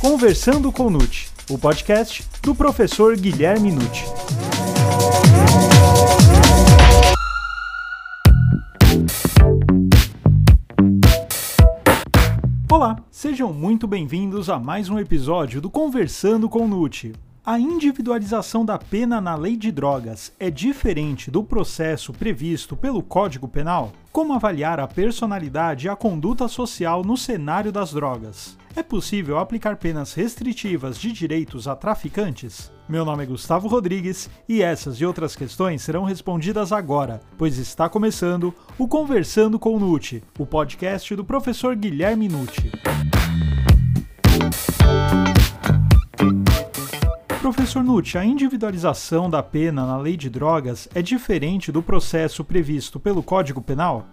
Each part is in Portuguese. Conversando com Nucci, o podcast do professor Guilherme Nucci. Olá, sejam muito bem-vindos a mais um episódio do Conversando com Nucci. A individualização da pena na lei de drogas é diferente do processo previsto pelo Código Penal? Como avaliar a personalidade e a conduta social no cenário das drogas? É possível aplicar penas restritivas de direitos a traficantes? Meu nome é Gustavo Rodrigues e essas e outras questões serão respondidas agora, pois está começando o Conversando com Nucci, o podcast do professor Guilherme Nucci. Professor Nucci, a individualização da pena na lei de drogas é diferente do processo previsto pelo Código Penal?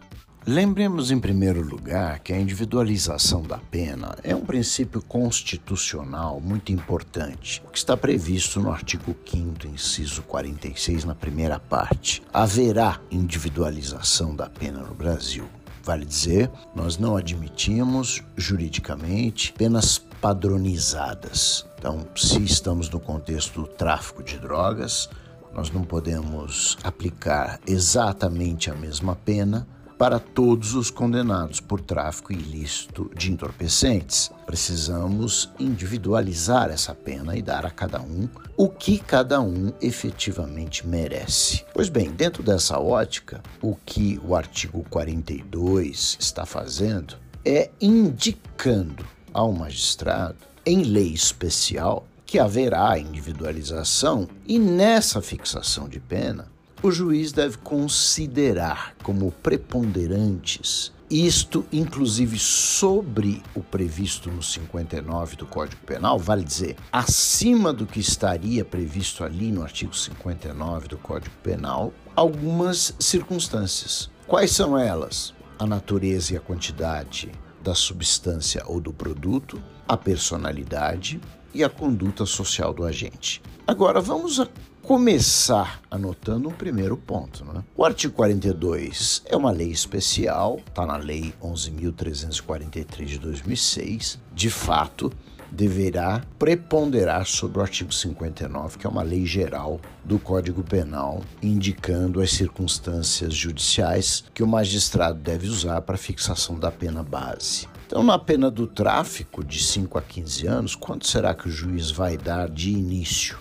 Lembremos, em primeiro lugar, que a individualização da pena é um princípio constitucional muito importante, o que está previsto no artigo 5º, inciso 46, na primeira parte. Haverá individualização da pena no Brasil. Vale dizer, nós não admitimos, juridicamente, penas padronizadas. Então, se estamos no contexto do tráfico de drogas, nós não podemos aplicar exatamente a mesma pena para todos os condenados por tráfico ilícito de entorpecentes. Precisamos individualizar essa pena e dar a cada um o que cada um efetivamente merece. Pois bem, dentro dessa ótica, o que o artigo 42 está fazendo é indicando ao magistrado, em lei especial, que haverá individualização e nessa fixação de pena, o juiz deve considerar como preponderantes, isto inclusive sobre o previsto no 59 do Código Penal, vale dizer, acima do que estaria previsto ali no artigo 59 do Código Penal, algumas circunstâncias. Quais são elas? A natureza e a quantidade da substância ou do produto, a personalidade e a conduta social do agente. Agora, vamos começar anotando um primeiro ponto, né? O artigo 42 é uma lei especial, está na Lei 11.343 de 2006, de fato, deverá preponderar sobre o artigo 59, que é uma lei geral do Código Penal, indicando as circunstâncias judiciais que o magistrado deve usar para fixação da pena base. Então, na pena do tráfico de 5 a 15 anos, quanto será que o juiz vai dar de início?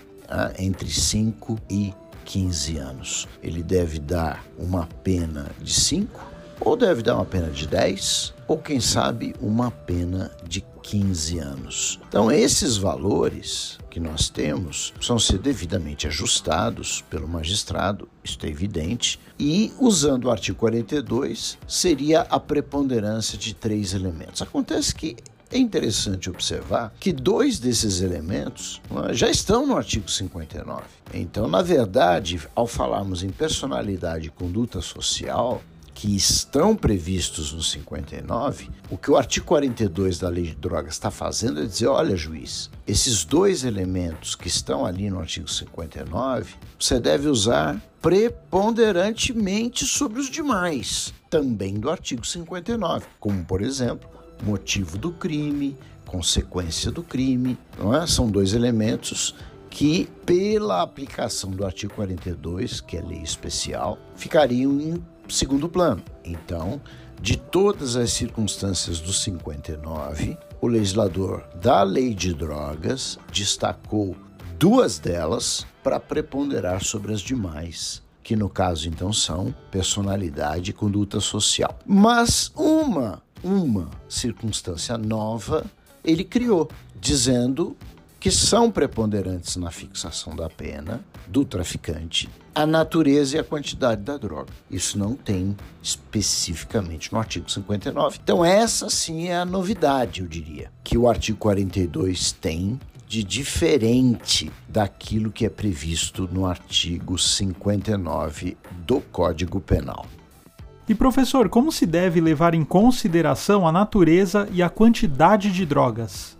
Entre 5 e 15 anos. Ele deve dar uma pena de 5, ou deve dar uma pena de 10, ou quem sabe uma pena de 15 anos. Então esses valores que nós temos precisam ser devidamente ajustados pelo magistrado, isto é evidente, e usando o artigo 42 seria a preponderância de 3 elementos. Acontece que é interessante observar que 2 desses elementos já estão no artigo 59. Então, na verdade, ao falarmos em personalidade e conduta social, que estão previstos no 59, o que o artigo 42 da Lei de Drogas está fazendo é dizer, olha, juiz, esses 2 elementos que estão ali no artigo 59, você deve usar preponderantemente sobre os demais, também do artigo 59, como, por exemplo, motivo do crime, consequência do crime, não é? São 2 elementos que, pela aplicação do artigo 42, que é lei especial, ficariam em segundo plano. Então, de todas as circunstâncias do 59, o legislador da lei de drogas destacou 2 delas para preponderar sobre as demais, que no caso, então, são personalidade e conduta social. Mas uma circunstância nova ele criou, dizendo que são preponderantes na fixação da pena do traficante a natureza e a quantidade da droga. Isso não tem especificamente no artigo 59. Então essa sim é a novidade, eu diria, que o artigo 42 tem de diferente daquilo que é previsto no artigo 59 do Código Penal. E, professor, como se deve levar em consideração a natureza e a quantidade de drogas?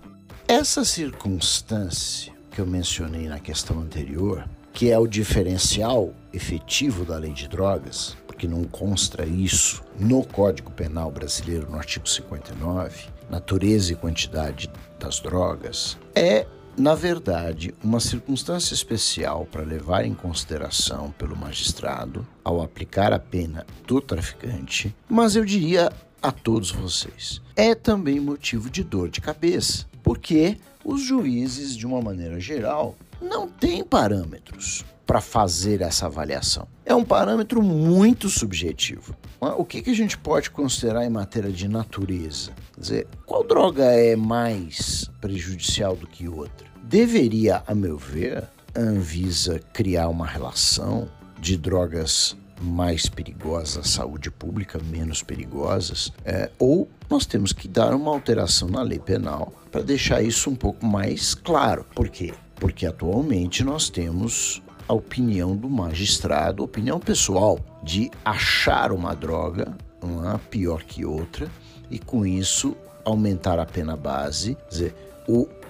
Essa circunstância que eu mencionei na questão anterior, que é o diferencial efetivo da lei de drogas, porque não consta isso no Código Penal brasileiro, no artigo 59, natureza e quantidade das drogas, é, na verdade, uma circunstância especial para levar em consideração pelo magistrado ao aplicar a pena do traficante, mas eu diria a todos vocês, é também motivo de dor de cabeça, porque os juízes, de uma maneira geral, não têm parâmetros para fazer essa avaliação. É um parâmetro muito subjetivo. O que a gente pode considerar em matéria de natureza? Quer dizer, qual droga é mais prejudicial do que outra? Deveria, a meu ver, a Anvisa criar uma relação de drogas mais perigosas à saúde pública, menos perigosas, ou nós temos que dar uma alteração na lei penal para deixar isso um pouco mais claro. Por quê? Porque atualmente nós temos a opinião do magistrado, opinião pessoal, de achar uma droga uma pior que outra e com isso aumentar a pena base, quer dizer,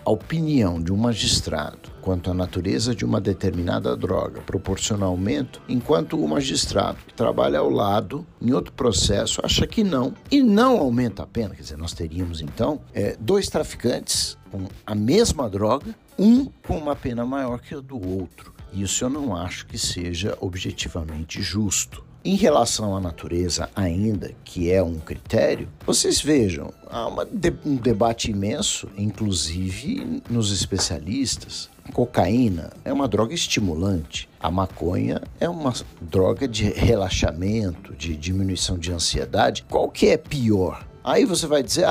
a opinião de um magistrado quanto à natureza de uma determinada droga proporciona aumento, enquanto o magistrado que trabalha ao lado, em outro processo, acha que não e não aumenta a pena. Quer dizer, nós teríamos então dois traficantes com a mesma droga, um com uma pena maior que a do outro. Isso eu não acho que seja objetivamente justo. Em relação à natureza, ainda que é um critério, vocês vejam, há um debate imenso, inclusive nos especialistas. A cocaína é uma droga estimulante, a maconha é uma droga de relaxamento, de diminuição de ansiedade. Qual que é pior? Aí você vai dizer,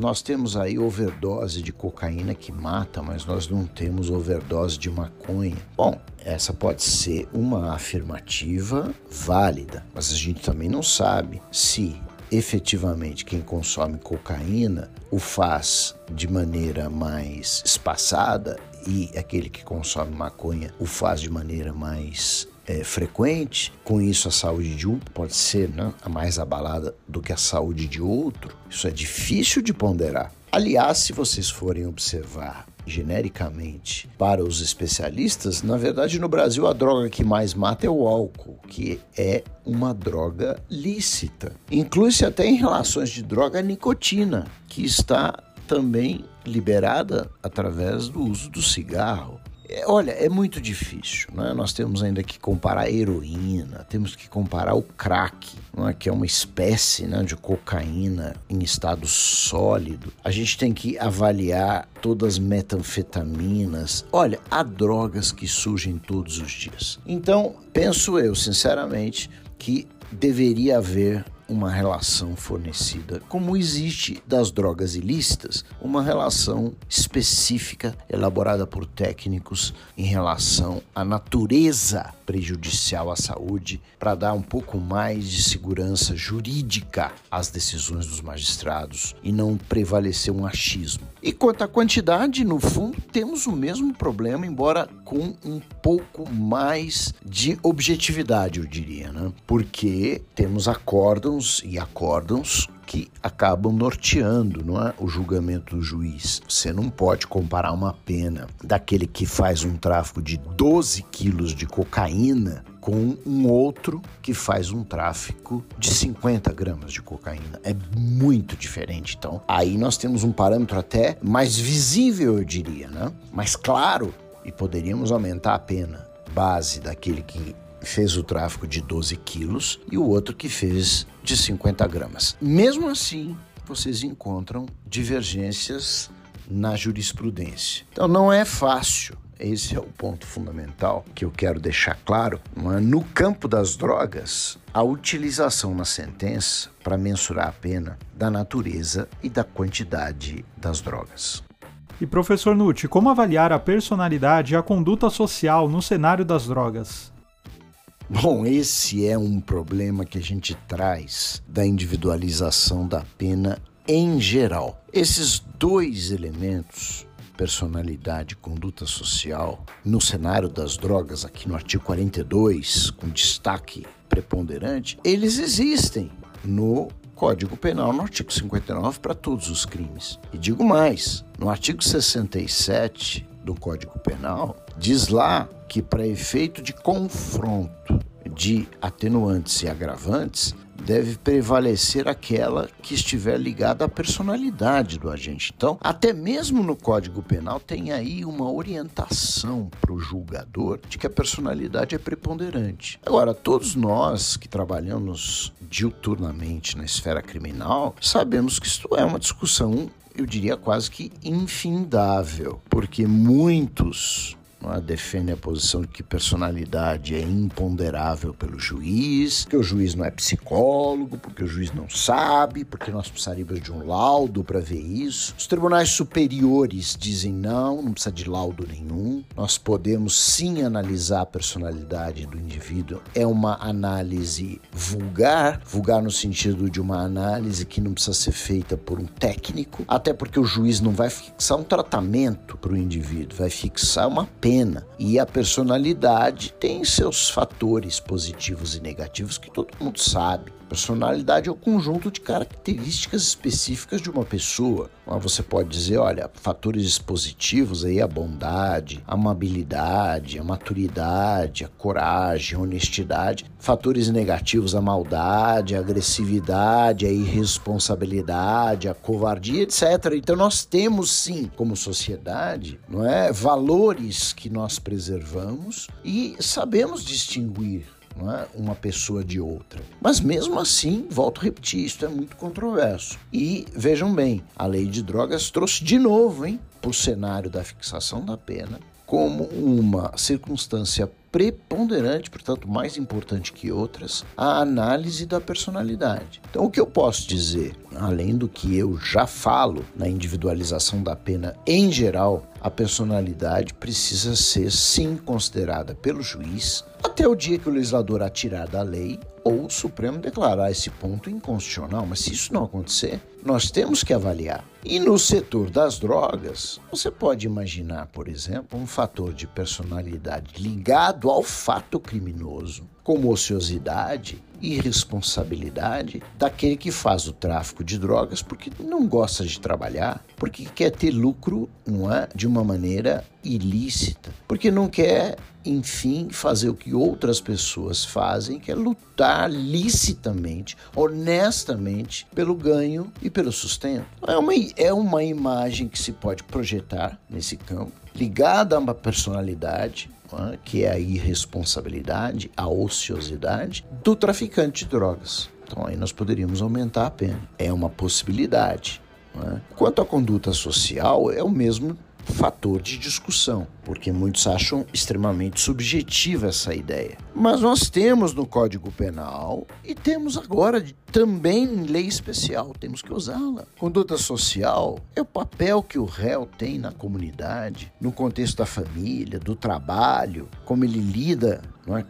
nós temos aí overdose de cocaína que mata, mas nós não temos overdose de maconha. Bom, essa pode ser uma afirmativa válida, mas a gente também não sabe se efetivamente quem consome cocaína o faz de maneira mais espaçada e aquele que consome maconha o faz de maneira mais frequente, com isso a saúde de um pode ser mais abalada do que a saúde de outro. Isso é difícil de ponderar. Aliás, se vocês forem observar genericamente para os especialistas, na verdade no Brasil a droga que mais mata é o álcool, que é uma droga lícita. Inclui-se até em relações de droga a nicotina, que está também liberada através do uso do cigarro. Olha, é muito difícil, Nós temos ainda que comparar a heroína, temos que comparar o crack, que é uma espécie de cocaína em estado sólido. A gente tem que avaliar todas as metanfetaminas. Olha, há drogas que surgem todos os dias. Então, penso eu, sinceramente, que deveria haver uma relação fornecida, como existe das drogas ilícitas, uma relação específica elaborada por técnicos em relação à natureza prejudicial à saúde, para dar um pouco mais de segurança jurídica às decisões dos magistrados e não prevalecer um achismo. E quanto à quantidade, no fundo, temos o mesmo problema, embora com um pouco mais de objetividade, eu diria, Porque temos acórdãos que acabam norteando, o julgamento do juiz. Você não pode comparar uma pena daquele que faz um tráfico de 12 quilos de cocaína com um outro que faz um tráfico de 50 gramas de cocaína. É muito diferente, então. Aí nós temos um parâmetro até mais visível, eu diria, Mais claro, e poderíamos aumentar a pena base daquele que fez o tráfico de 12 quilos e o outro que fez de 50 gramas. Mesmo assim, vocês encontram divergências na jurisprudência. Então não é fácil, esse é o ponto fundamental que eu quero deixar claro. No campo das drogas, a utilização na sentença para mensurar a pena da natureza e da quantidade das drogas. E professor Nucci, como avaliar a personalidade e a conduta social no cenário das drogas? Bom, esse é um problema que a gente traz da individualização da pena em geral. Esses dois elementos, personalidade e conduta social, no cenário das drogas, aqui no artigo 42, com destaque preponderante, eles existem no Código Penal, no artigo 59, para todos os crimes. E digo mais, no artigo 67 do Código Penal, diz lá que para efeito de confronto de atenuantes e agravantes, deve prevalecer aquela que estiver ligada à personalidade do agente. Então, até mesmo no Código Penal tem aí uma orientação para o julgador de que a personalidade é preponderante. Agora, todos nós que trabalhamos diuturnamente na esfera criminal, sabemos que isto é uma discussão, eu diria, quase que infindável, porque muitos defende a posição de que personalidade é imponderável pelo juiz, que o juiz não é psicólogo, porque o juiz não sabe, porque nós precisaríamos de um laudo para ver isso. Os tribunais superiores dizem não precisa de laudo nenhum. Nós podemos sim analisar a personalidade do indivíduo. É uma análise vulgar no sentido de uma análise que não precisa ser feita por um técnico, até porque o juiz não vai fixar um tratamento para o indivíduo, vai fixar uma pena. E a personalidade tem seus fatores positivos e negativos que todo mundo sabe. Personalidade é o conjunto de características específicas de uma pessoa. Você pode dizer, olha, fatores positivos aí, a bondade, a amabilidade, a maturidade, a coragem, a honestidade. Fatores negativos, a maldade, a agressividade, a irresponsabilidade, a covardia, etc. Então nós temos sim, como sociedade, valores que nós preservamos e sabemos distinguir uma pessoa de outra. Mas mesmo assim, volto a repetir, isso é muito controverso. E vejam bem, a lei de drogas trouxe de novo para o cenário da fixação da pena como uma circunstância preponderante, portanto mais importante que outras, a análise da personalidade. Então o que eu posso dizer, além do que eu já falo na individualização da pena em geral, a personalidade precisa ser sim considerada pelo juiz até o dia que o legislador a tirar da lei ou o Supremo declarar esse ponto inconstitucional. Mas se isso não acontecer, nós temos que avaliar. E no setor das drogas, você pode imaginar, por exemplo, um fator de personalidade ligado ao fato criminoso, como ociosidade, irresponsabilidade daquele que faz o tráfico de drogas porque não gosta de trabalhar, porque quer ter lucro, de uma maneira ilícita, porque não quer, enfim, fazer o que outras pessoas fazem, que é lutar licitamente, honestamente, pelo ganho e pelo sustento. É uma imagem que se pode projetar nesse campo, ligada a uma personalidade, que é a irresponsabilidade, a ociosidade do traficante de drogas. Então aí nós poderíamos aumentar a pena. É uma possibilidade. Quanto à conduta social, é o mesmo fator de discussão, porque muitos acham extremamente subjetiva essa ideia. Mas nós temos no Código Penal e temos agora também em lei especial, temos que usá-la. Conduta social é o papel que o réu tem na comunidade, no contexto da família, do trabalho, como ele lida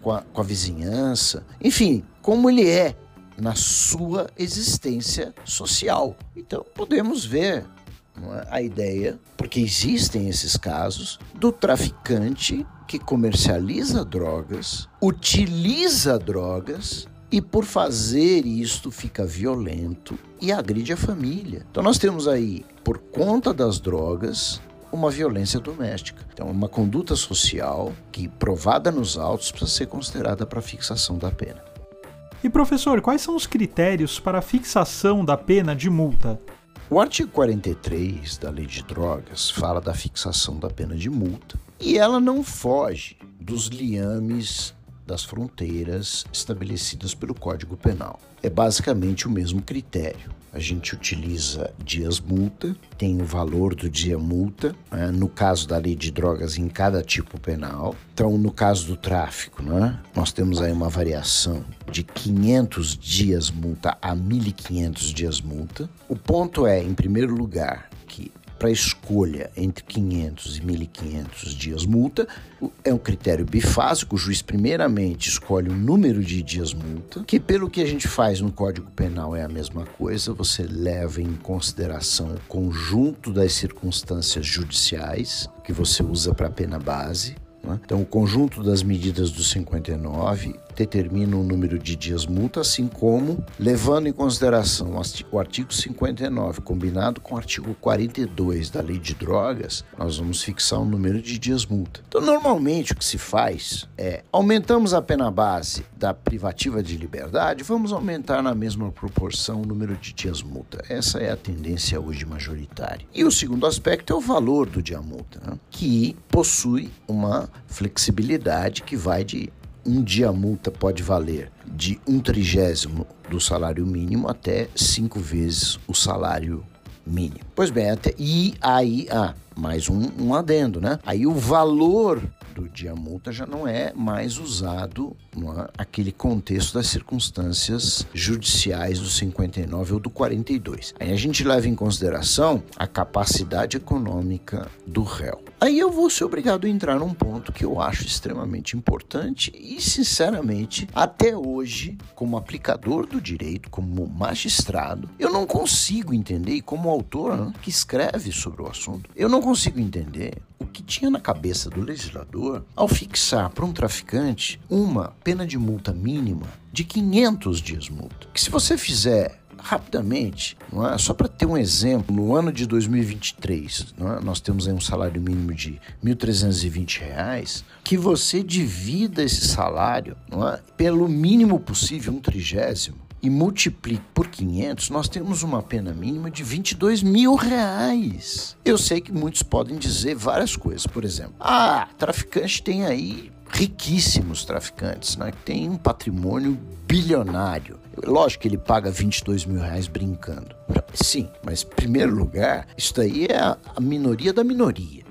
com a vizinhança, enfim, como ele é na sua existência social. Então podemos ver a ideia, porque existem esses casos, do traficante que comercializa drogas, utiliza drogas e por fazer isto fica violento e agride a família. Então nós temos aí, por conta das drogas, uma violência doméstica. Então uma conduta social que, provada nos autos, precisa ser considerada para a fixação da pena. E professor, quais são os critérios para a fixação da pena de multa? O artigo 43 da Lei de Drogas fala da fixação da pena de multa e ela não foge dos liames das fronteiras estabelecidas pelo Código Penal. É basicamente o mesmo critério. A gente utiliza dias-multa, tem o valor do dia-multa, no caso da lei de drogas em cada tipo penal. Então, no caso do tráfico, nós temos aí uma variação de 500 dias-multa a 1.500 dias-multa. O ponto é, em primeiro lugar, que para escolha entre 500 e 1.500 dias multa, é um critério bifásico, o juiz primeiramente escolhe o número de dias multa, que pelo que a gente faz no Código Penal é a mesma coisa, você leva em consideração o conjunto das circunstâncias judiciais que você usa para a pena base, então o conjunto das medidas do 59, determina o número de dias multa, assim como, levando em consideração o artigo 59, combinado com o artigo 42 da Lei de Drogas, nós vamos fixar o número de dias multa. Então, normalmente, o que se faz é, aumentamos a pena base da privativa de liberdade, vamos aumentar na mesma proporção o número de dias multa. Essa é a tendência hoje majoritária. E o segundo aspecto é o valor do dia multa, né? Que possui uma flexibilidade que vai de um dia multa pode valer de 1/30 do salário mínimo até 5 vezes o salário mínimo. Pois bem, mais um adendo, né? Aí o valor do dia multa já não é mais usado naquele contexto das circunstâncias judiciais do 59 ou do 42. Aí a gente leva em consideração a capacidade econômica do réu. Aí eu vou ser obrigado a entrar num ponto que eu acho extremamente importante e, sinceramente, até hoje, como aplicador do direito, como magistrado, eu não consigo entender, e como autor, né, que escreve sobre o assunto, eu não consigo entender o que tinha na cabeça do legislador ao fixar para um traficante uma pena de multa mínima de 500 dias multa. Que se você fizer rapidamente, não é? Só para ter um exemplo, no ano de 2023, não é? Nós temos aí um salário mínimo de R$ 1.320, que você divida esse salário, não é? Pelo mínimo possível, 1/30, e multiplique por 500, nós temos uma pena mínima de R$ 22.000. Eu sei que muitos podem dizer várias coisas, por exemplo, traficante tem aí riquíssimos traficantes, né, que tem um patrimônio bilionário. Lógico que ele paga R$ 22.000 brincando. Sim, mas em primeiro lugar, isso daí é a minoria da minoria.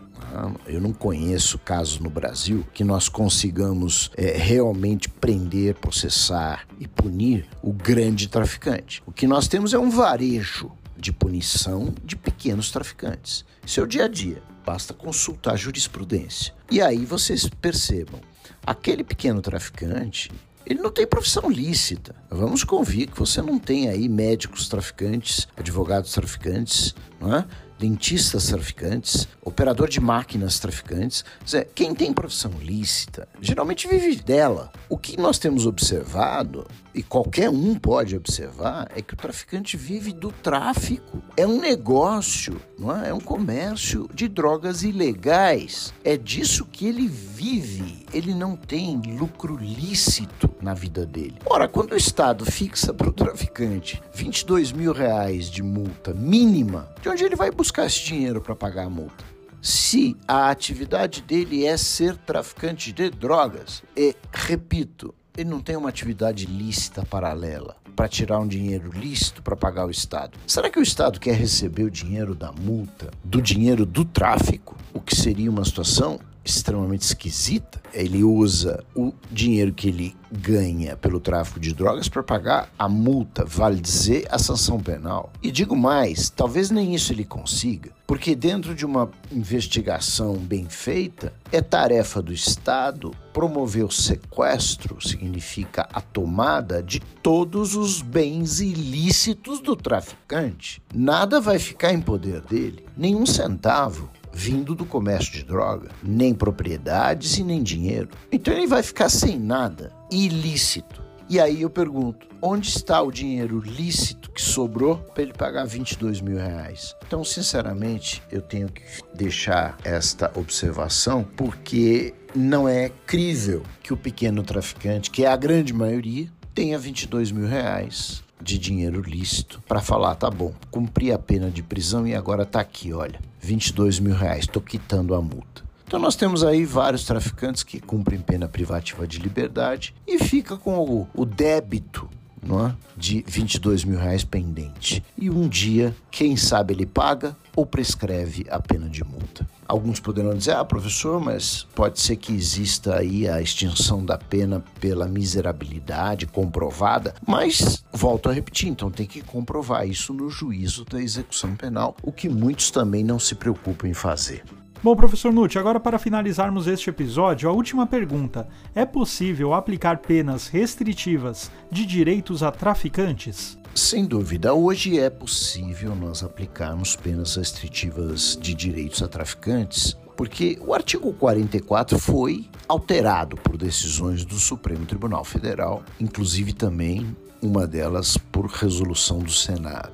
Eu não conheço casos no Brasil que nós consigamos realmente prender, processar e punir o grande traficante. O que nós temos é um varejo de punição de pequenos traficantes. Isso é o dia a dia, basta consultar a jurisprudência. E aí vocês percebam, aquele pequeno traficante, ele não tem profissão lícita. Vamos convir que você não tem aí médicos traficantes, advogados traficantes, não é? Dentistas traficantes, operador de máquinas traficantes. Quer dizer, quem tem profissão lícita geralmente vive dela. O que nós temos observado, e qualquer um pode observar, é que o traficante vive do tráfico. É um negócio, não é? É um comércio de drogas ilegais. É disso que ele vive. Ele não tem lucro lícito na vida dele. Ora, quando o Estado fixa para o traficante R$ 22.000 de multa mínima, de onde ele vai buscar esse dinheiro para pagar a multa? Se a atividade dele é ser traficante de drogas, e, repito, ele não tem uma atividade lícita paralela para tirar um dinheiro lícito para pagar o Estado. Será que o Estado quer receber o dinheiro da multa, do dinheiro do tráfico? O que seria uma situação extremamente esquisita. Ele usa o dinheiro que ele ganha pelo tráfico de drogas para pagar a multa, vale dizer, a sanção penal. E digo mais, talvez nem isso ele consiga, porque dentro de uma investigação bem feita, é tarefa do Estado promover o sequestro, significa a tomada de todos os bens ilícitos do traficante. Nada vai ficar em poder dele, nenhum centavo vindo do comércio de droga, nem propriedades e nem dinheiro. Então ele vai ficar sem nada, ilícito. E aí eu pergunto, onde está o dinheiro lícito que sobrou para ele pagar R$ 22.000? Então, sinceramente, eu tenho que deixar esta observação, porque não é crível que o pequeno traficante, que é a grande maioria, tenha R$ 22.000 de dinheiro lícito para falar, tá bom, cumpri a pena de prisão e agora tá aqui, olha, R$ 22.000, tô quitando a multa. Então nós temos aí vários traficantes que cumprem pena privativa de liberdade e fica com o débito, não é? De R$ 22.000 pendente. E um dia, quem sabe ele paga ou prescreve a pena de multa. Alguns poderão dizer, professor, mas pode ser que exista aí a extinção da pena pela miserabilidade comprovada, mas, volto a repetir, então tem que comprovar isso no juízo da execução penal, o que muitos também não se preocupam em fazer. Bom, professor Nucci, agora para finalizarmos este episódio, a última pergunta. É possível aplicar penas restritivas de direitos a traficantes? Sem dúvida, hoje é possível nós aplicarmos penas restritivas de direitos a traficantes Porque o artigo 44 foi alterado por decisões do Supremo Tribunal Federal, inclusive também uma delas por resolução do Senado.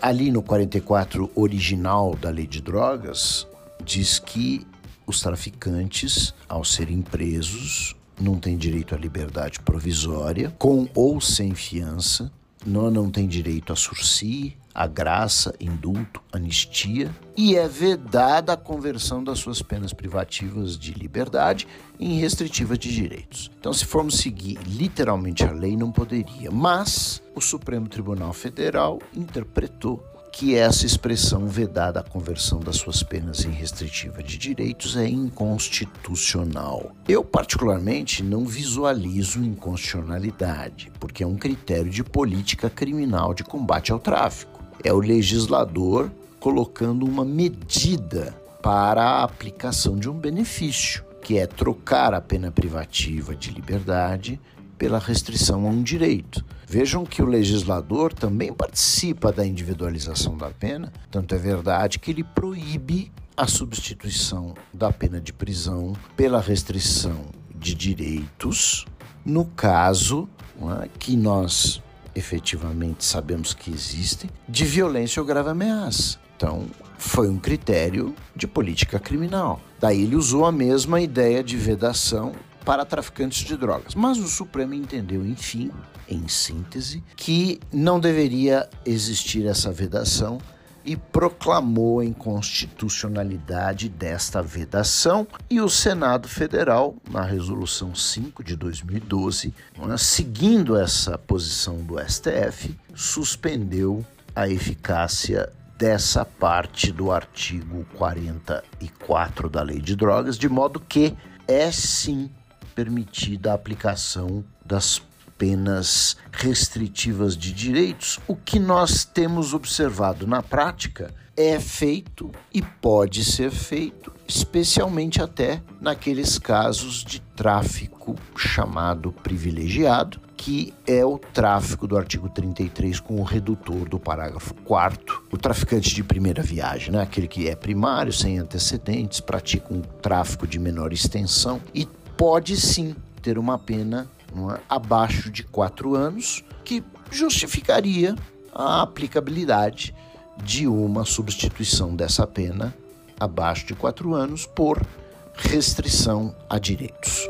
Ali no 44 original da Lei de Drogas, diz que os traficantes, ao serem presos, não têm direito à liberdade provisória, com ou sem fiança, não tem direito a sursi, a graça, indulto, anistia, e é vedada a conversão das suas penas privativas de liberdade em restritivas de direitos. Então, se formos seguir literalmente a lei, não poderia, mas o Supremo Tribunal Federal interpretou que essa expressão vedada à conversão das suas penas em restritiva de direitos é inconstitucional. Eu, particularmente, não visualizo inconstitucionalidade, porque é um critério de política criminal de combate ao tráfico. É o legislador colocando uma medida para a aplicação de um benefício, que é trocar a pena privativa de liberdade pela restrição a um direito. Vejam que o legislador também participa da individualização da pena, tanto é verdade que ele proíbe a substituição da pena de prisão pela restrição de direitos, no caso, que nós efetivamente sabemos que existe, de violência ou grave ameaça. Então, foi um critério de política criminal. Daí ele usou a mesma ideia de vedação para traficantes de drogas. Mas o Supremo entendeu, enfim, em síntese, que não deveria existir essa vedação e proclamou a inconstitucionalidade desta vedação, e o Senado Federal, na Resolução 5 de 2012, seguindo essa posição do STF, suspendeu a eficácia dessa parte do artigo 44 da Lei de Drogas, de modo que é sim permitida a aplicação das penas restritivas de direitos. O que nós temos observado na prática é feito e pode ser feito, especialmente até naqueles casos de tráfico chamado privilegiado, que é o tráfico do artigo 33 com o redutor do parágrafo 4º. O traficante de primeira viagem, aquele que é primário, sem antecedentes, pratica um tráfico de menor extensão e pode sim ter uma pena abaixo de 4 anos, que justificaria a aplicabilidade de uma substituição dessa pena abaixo de 4 anos por restrição a direitos.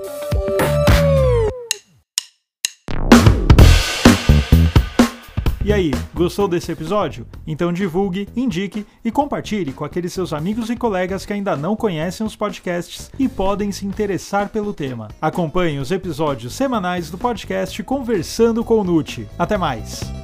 E aí, gostou desse episódio? Então divulgue, indique e compartilhe com aqueles seus amigos e colegas que ainda não conhecem os podcasts e podem se interessar pelo tema. Acompanhe os episódios semanais do podcast Conversando com o Nucci. Até mais!